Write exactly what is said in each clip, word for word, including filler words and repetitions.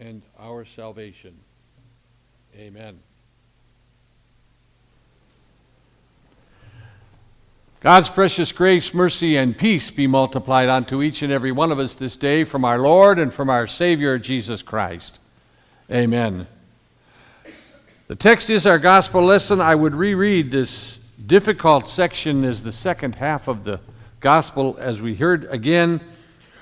and our salvation. Amen. God's precious grace, mercy, and peace be multiplied unto each and every one of us this day from our Lord and from our Savior, Jesus Christ. Amen. The text is our gospel lesson. I would reread this difficult section as the second half of the gospel, as we heard again.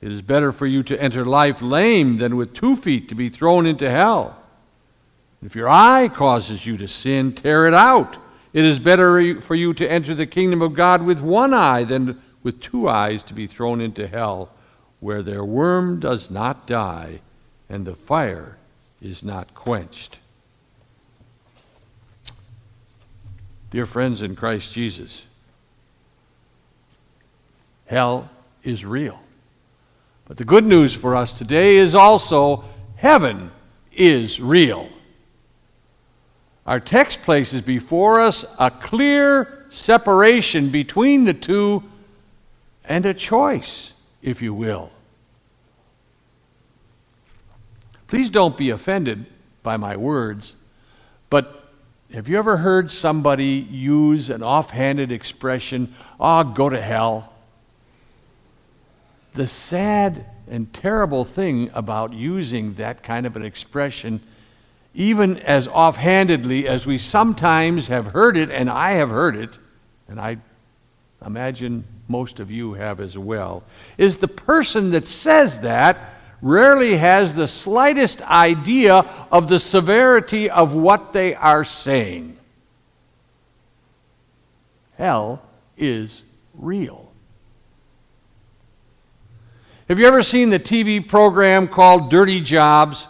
It is better for you to enter life lame than with two feet to be thrown into hell. If your eye causes you to sin, tear it out. It is better for you to enter the kingdom of God with one eye than with two eyes to be thrown into hell, where their worm does not die and the fire is not quenched. Dear friends in Christ Jesus, hell is real. But the good news for us today is also heaven is real. Our text places before us a clear separation between the two, and a choice, if you will. Please don't be offended by my words, but have you ever heard somebody use an offhanded expression, "Ah, go to hell"? The sad and terrible thing about using that kind of an expression, even as offhandedly as we sometimes have heard it, and I have heard it, and I imagine most of you have as well, is the person that says that rarely has the slightest idea of the severity of what they are saying. Hell is real. Have you ever seen the T V program called Dirty Jobs?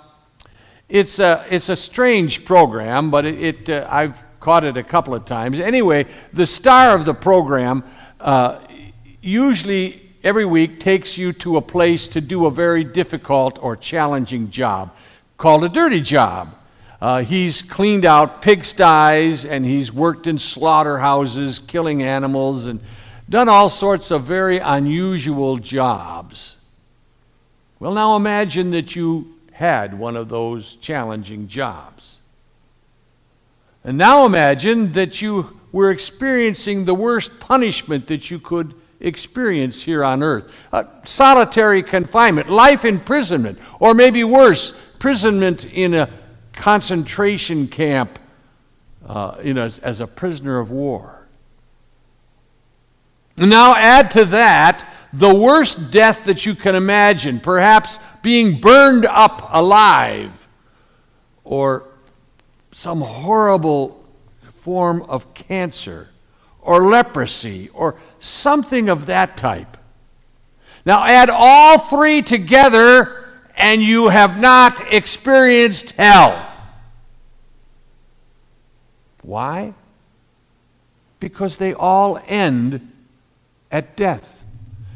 It's a, it's a strange program, but it, it uh, I've caught it a couple of times. Anyway, the star of the program uh, usually every week takes you to a place to do a very difficult or challenging job called a dirty job. Uh, he's cleaned out pigsties, and he's worked in slaughterhouses, killing animals, and done all sorts of very unusual jobs. Well, now imagine that you had one of those challenging jobs. And now imagine that you were experiencing the worst punishment that you could experience here on earth. Uh, solitary confinement, life imprisonment, or maybe worse, imprisonment in a concentration camp uh, you know, as a prisoner of war. Now add to that the worst death that you can imagine, perhaps being burned up alive or some horrible form of cancer or leprosy or something of that type. Now add all three together and you have not experienced hell. Why? Because they all end at death.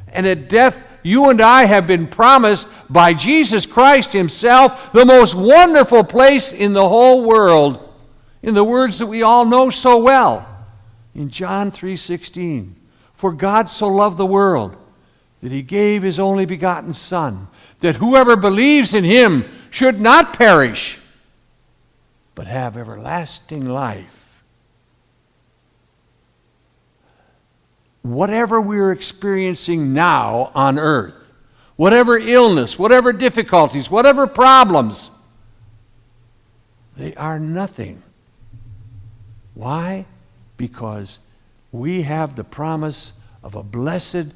And at death, you and I have been promised by Jesus Christ himself the most wonderful place in the whole world, in the words that we all know so well, in John three sixteen. For God so loved the world that he gave his only begotten Son, that whoever believes in him should not perish, but have everlasting life. Whatever we're experiencing now on earth, whatever illness, whatever difficulties, whatever problems, they are nothing. Why? Because we have the promise of a blessed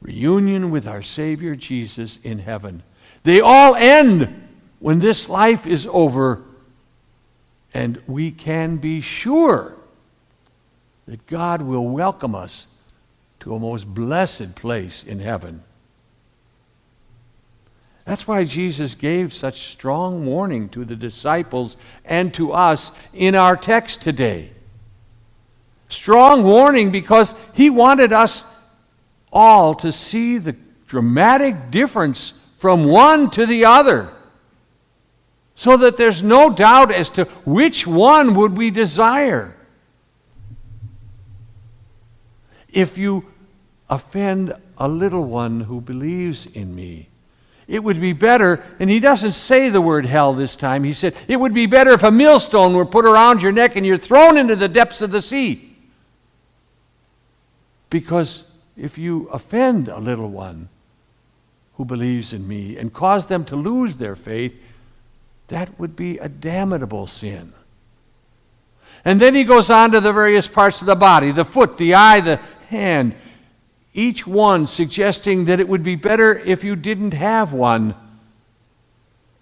reunion with our Savior Jesus in heaven. They all end when this life is over, and we can be sure that God will welcome us to a most blessed place in heaven. That's why Jesus gave such strong warning to the disciples and to us in our text today. Strong warning because he wanted us all to see the dramatic difference from one to the other, so that there's no doubt as to which one would we desire. If you offend a little one who believes in me, it would be better, and he doesn't say the word hell this time. He said, it would be better if a millstone were put around your neck and you're thrown into the depths of the sea. Because if you offend a little one who believes in me and cause them to lose their faith, that would be a damnable sin. And then he goes on to the various parts of the body, the foot, the eye, the hand, each one suggesting that it would be better if you didn't have one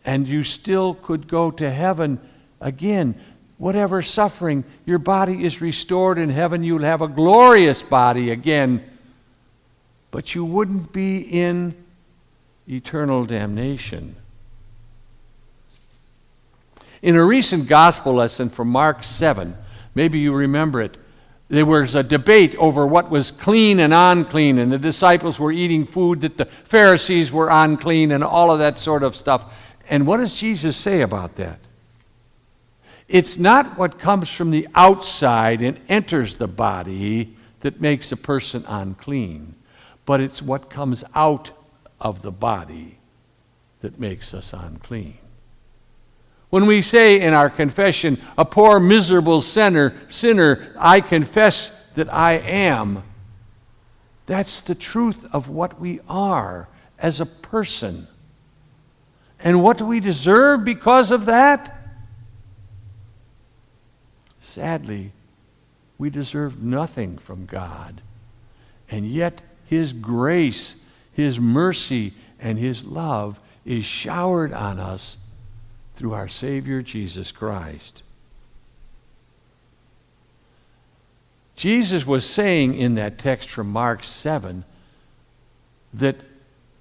and you still could go to heaven again. Whatever suffering, your body is restored in heaven. You'll have a glorious body again, but you wouldn't be in eternal damnation. In a recent gospel lesson from Mark seven, maybe you remember it, there was a debate over what was clean and unclean, and the disciples were eating food that the Pharisees were unclean and all of that sort of stuff. And what does Jesus say about that? It's not what comes from the outside and enters the body that makes a person unclean, but it's what comes out of the body that makes us unclean. When we say in our confession, a poor, miserable sinner, sinner, I confess that I am, that's the truth of what we are as a person. And what do we deserve because of that? Sadly, we deserve nothing from God. And yet his grace, his mercy, and his love is showered on us through our Savior, Jesus Christ. Jesus was saying in that text from Mark seven that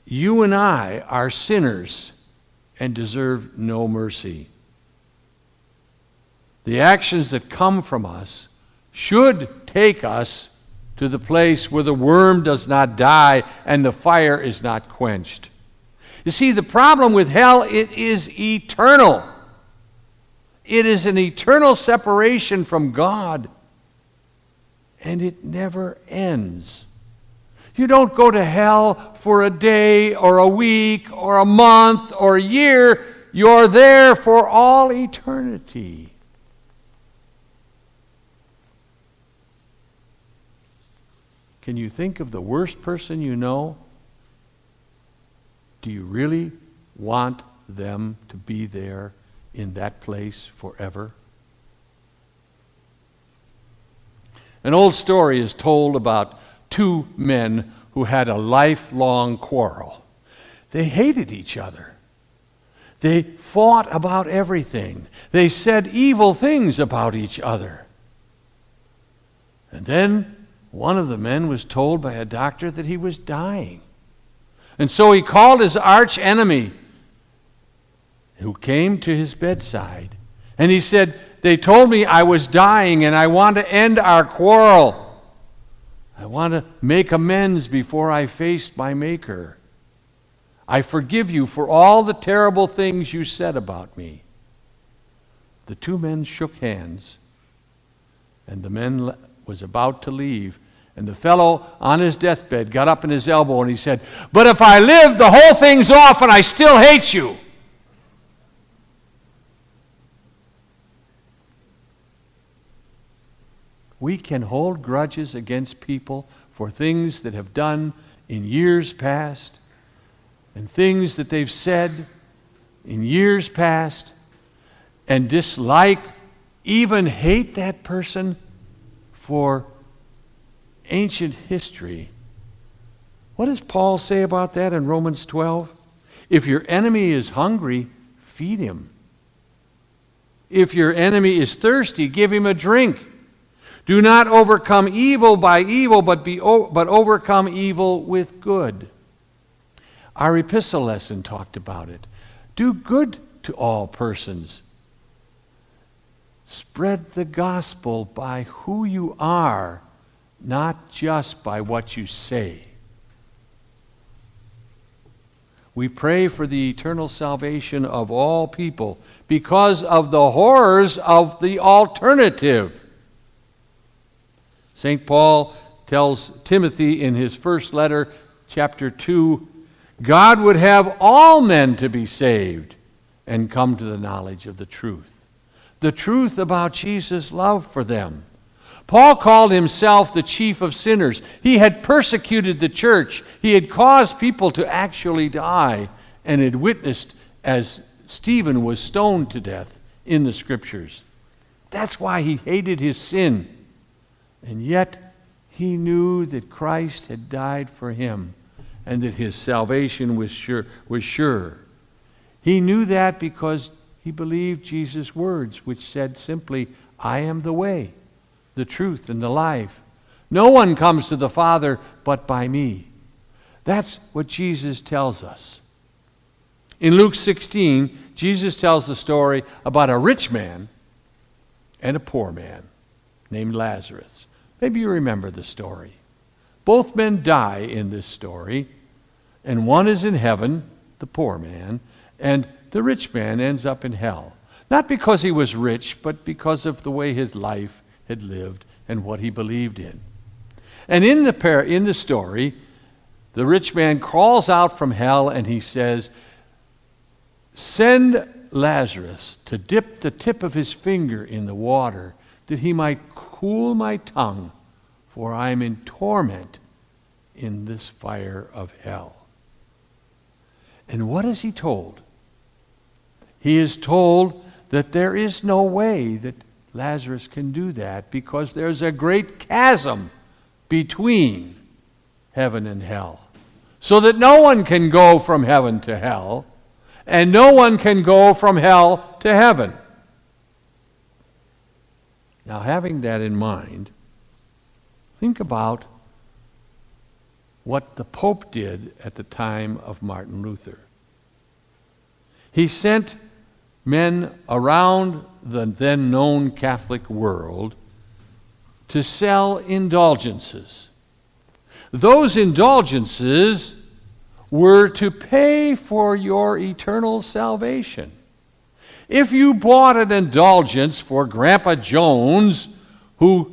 you and I are sinners and deserve no mercy. The actions that come from us should take us to the place where the worm does not die and the fire is not quenched. You see, the problem with hell, it is eternal. It is an eternal separation from God, and it never ends. You don't go to hell for a day or a week or a month or a year. You're there for all eternity. Can you think of the worst person you know? Do you really want them to be there in that place forever? An old story is told about two men who had a lifelong quarrel. They hated each other. They fought about everything. They said evil things about each other. And then one of the men was told by a doctor that he was dying. And so he called his arch enemy, who came to his bedside, and he said, they told me I was dying and I want to end our quarrel. I want to make amends before I face my Maker. I forgive you for all the terrible things you said about me. The two men shook hands, and the man was about to leave. And the fellow on his deathbed got up in his elbow and he said, but if I live, the whole thing's off and I still hate you. We can hold grudges against people for things that have done in years past and things that they've said in years past, and dislike, even hate that person for ancient history. What does Paul say about that in Romans twelve? If your enemy is hungry, feed him. If your enemy is thirsty, give him a drink. Do not overcome evil by evil, but be o- but overcome evil with good. Our epistle lesson talked about it. Do good to all persons. Spread the gospel by who you are, not just by what you say. We pray for the eternal salvation of all people because of the horrors of the alternative. Saint Paul tells Timothy in his first letter, chapter two, God would have all men to be saved and come to the knowledge of the truth. The truth about Jesus' love for them. Paul called himself the chief of sinners. He had persecuted the church. He had caused people to actually die and had witnessed as Stephen was stoned to death in the Scriptures. That's why he hated his sin. And yet he knew that Christ had died for him and that his salvation was sure. Was sure. He knew that because he believed Jesus' words, which said simply, I am the way, the truth, and the life. No one comes to the Father but by me. That's what Jesus tells us. In Luke sixteen, Jesus tells the story about a rich man and a poor man named Lazarus. Maybe you remember the story. Both men die in this story, and one is in heaven, the poor man, and the rich man ends up in hell. Not because he was rich, but because of the way his life had lived and what he believed in. And in the par- in the story, the rich man crawls out from hell and he says, send Lazarus to dip the tip of his finger in the water that he might cool my tongue, for I am in torment in this fire of hell. And what is he told? He is told that there is no way that Lazarus can do that because there's a great chasm between heaven and hell, so that no one can go from heaven to hell and no one can go from hell to heaven. Now, having that in mind, think about what the Pope did at the time of Martin Luther. He sent men around the then known Catholic world to sell indulgences. Those indulgences were to pay for your eternal salvation. If you bought an indulgence for Grandpa Jones, who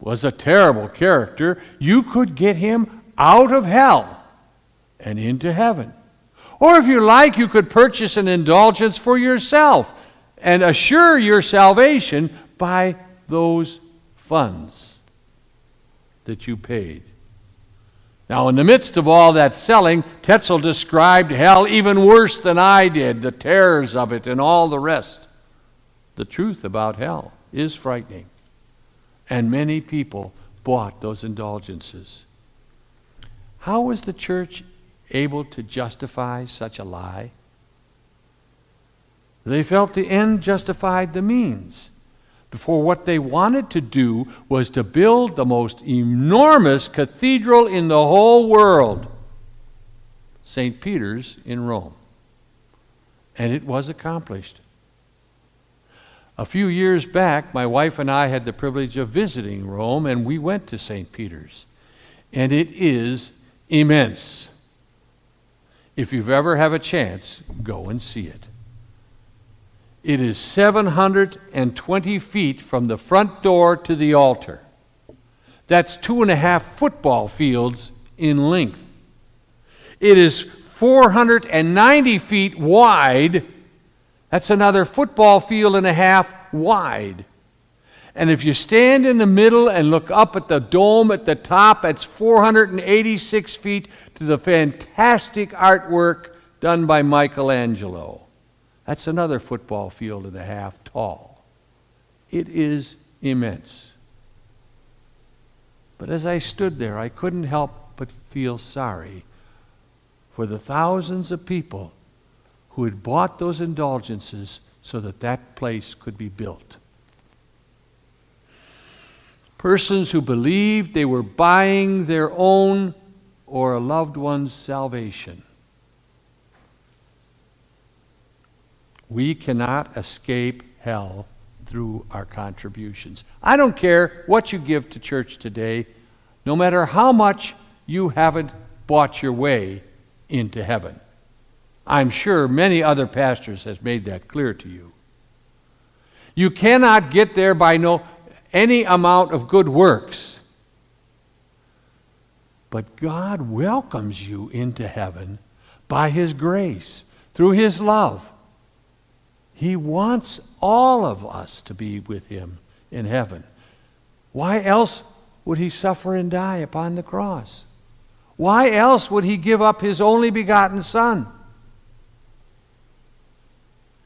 was a terrible character, you could get him out of hell and into heaven. Or if you like, you could purchase an indulgence for yourself and assure your salvation by those funds that you paid. Now, in the midst of all that selling, Tetzel described hell even worse than I did, the terrors of it and all the rest. The truth about hell is frightening. And many people bought those indulgences. How was the church able to justify such a lie? They felt the end justified the means. For what they wanted to do was to build the most enormous cathedral in the whole world, Saint Peter's in Rome. And it was accomplished. A few years back, my wife and I had the privilege of visiting Rome, and we went to Saint Peter's. And it is immense. If you've ever have a chance, go and see it. It is seven hundred twenty feet from the front door to the altar. That's two and a half football fields in length. It is four hundred ninety feet wide. That's another football field and a half wide. And if you stand in the middle and look up at the dome at the top, it's four hundred eighty-six feet to the fantastic artwork done by Michelangelo. That's another football field and a half tall. It is immense. But as I stood there, I couldn't help but feel sorry for the thousands of people who had bought those indulgences so that that place could be built. Persons who believed they were buying their own or a loved one's salvation We cannot escape hell through our contributions. I don't care what you give to church today, no matter how much you haven't bought your way into heaven. I'm sure many other pastors have made that clear to you. You cannot get there by no any amount of good works. But God welcomes you into heaven by His grace, through His love. He wants all of us to be with Him in heaven. Why else would He suffer and die upon the cross? Why else would He give up His only begotten Son?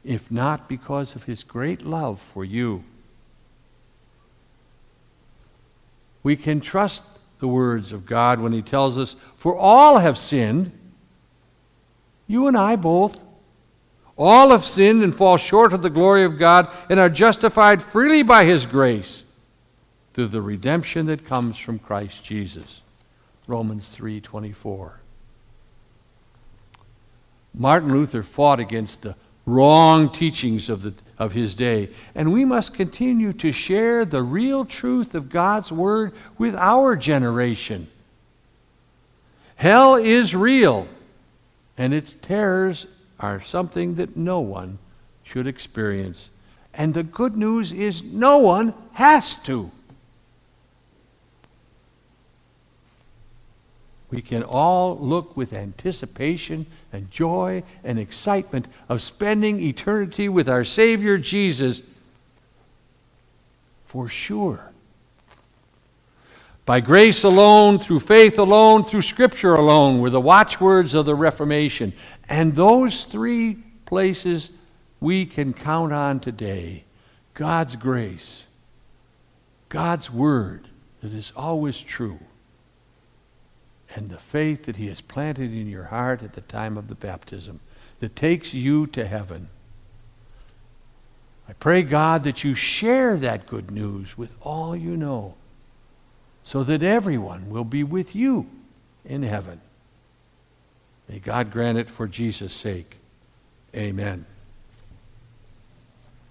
If not because of His great love for you. We can trust the words of God when He tells us, "For all have sinned," you and I both. All have sinned and fall short of the glory of God and are justified freely by His grace through the redemption that comes from Christ Jesus. Romans three twenty-four. Martin Luther fought against the wrong teachings of, the, of his day, and we must continue to share the real truth of God's Word with our generation. Hell is real, and its terrors are something that no one should experience. And the good news is no one has to. We can all look with anticipation and joy and excitement of spending eternity with our Savior Jesus for sure. By grace alone, through faith alone, through Scripture alone were the watchwords of the Reformation. And those three places we can count on today. God's grace, God's Word that is always true, and the faith that He has planted in your heart at the time of the baptism that takes you to heaven. I pray, God, that you share that good news with all you know so that everyone will be with you in heaven. May God grant it for Jesus' sake. Amen.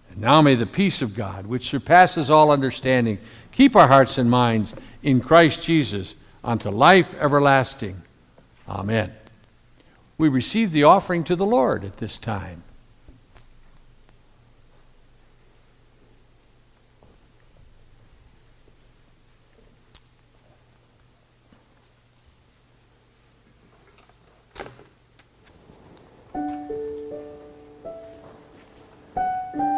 And now may the peace of God, which surpasses all understanding, keep our hearts and minds in Christ Jesus unto life everlasting. Amen. We receive the offering to the Lord at this time.